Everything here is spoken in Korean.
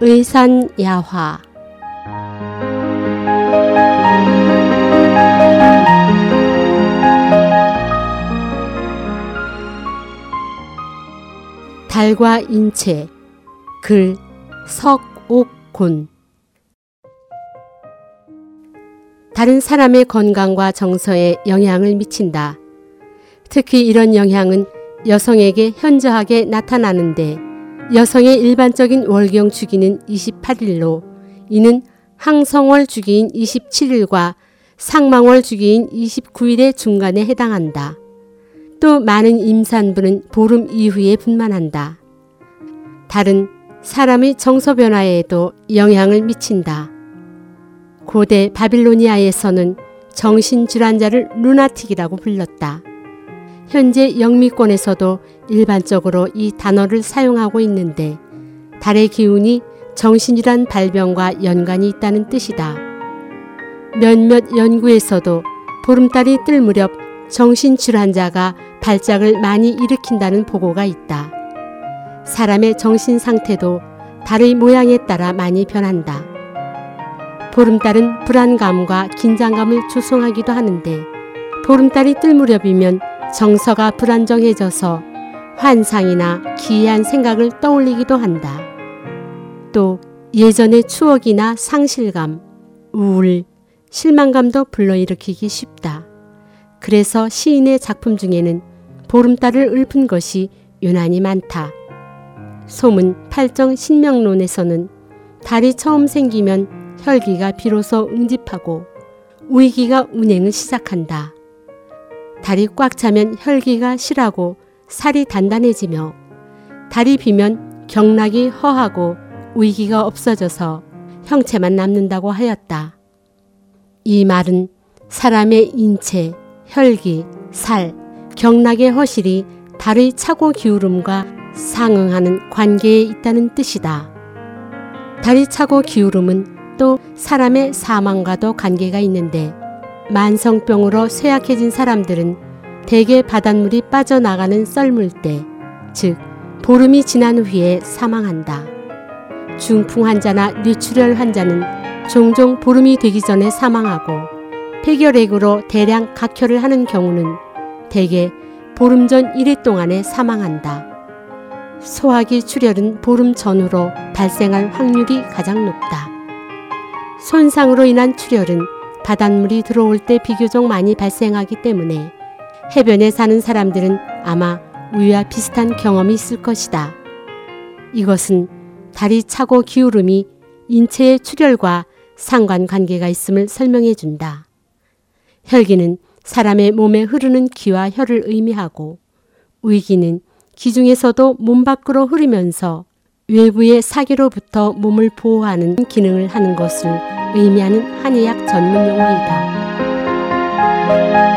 의산야화 달과 인체 글 석옥곤 다른 사람의 건강과 정서에 영향을 미친다. 특히 이런 영향은 여성에게 현저하게 나타나는데 여성의 일반적인 월경 주기는 28일로 이는 항성월 주기인 27일과 상망월 주기인 29일의 중간에 해당한다. 또 많은 임산부는 보름 이후에 분만한다. 다른 사람의 정서 변화에도 영향을 미친다. 고대 바빌로니아에서는 정신질환자를 루나틱이라고 불렀다. 현재 영미권에서도 일반적으로 이 단어를 사용하고 있는데 달의 기운이 정신질환 발병과 연관이 있다는 뜻이다. 몇몇 연구에서도 보름달이 뜰 무렵 정신질환자가 발작을 많이 일으킨다는 보고가 있다. 사람의 정신 상태도 달의 모양에 따라 많이 변한다. 보름달은 불안감과 긴장감을 조성하기도 하는데 보름달이 뜰 무렵이면 정서가 불안정해져서 환상이나 기이한 생각을 떠올리기도 한다. 또 예전의 추억이나 상실감, 우울, 실망감도 불러일으키기 쉽다. 그래서 시인의 작품 중에는 보름달을 읊은 것이 유난히 많다. 소문 팔정 신명론에서는 달이 처음 생기면 혈기가 비로소 응집하고 우이기가 운행을 시작한다. 달이 꽉 차면 혈기가 실하고 살이 단단해지며 달이 비면 경락이 허하고 우이기가 없어져서 형체만 남는다고 하였다. 이 말은 사람의 인체, 혈기, 살, 경락의 허실이 달의 차고 기울음과 상응하는 관계에 있다는 뜻이다. 달이 차고 기울음은 또 사람의 사망과도 관계가 있는데 만성병으로 쇠약해진 사람들은 대개 바닷물이 빠져나가는 썰물때, 즉 보름이 지난 후에 사망한다. 중풍 환자나 뇌출혈 환자는 종종 보름이 되기 전에 사망하고 폐결핵으로 대량 각혈을 하는 경우는 대개 보름 전 1회 동안에 사망한다. 소화기 출혈은 보름 전후로 발생할 확률이 가장 높다. 손상으로 인한 출혈은 바닷물이 들어올 때 비교적 많이 발생하기 때문에 해변에 사는 사람들은 아마 우리와 비슷한 경험이 있을 것이다. 이것은 달이 차고 기울음이 인체의 출혈과 상관관계가 있음을 설명해 준다. 혈기는 사람의 몸에 흐르는 기와 혈을 의미하고 의기는 기중에서도 몸 밖으로 흐르면서 외부의 사기로부터 몸을 보호하는 기능을 하는 것을 의미하는 한의학 전문 용어이다.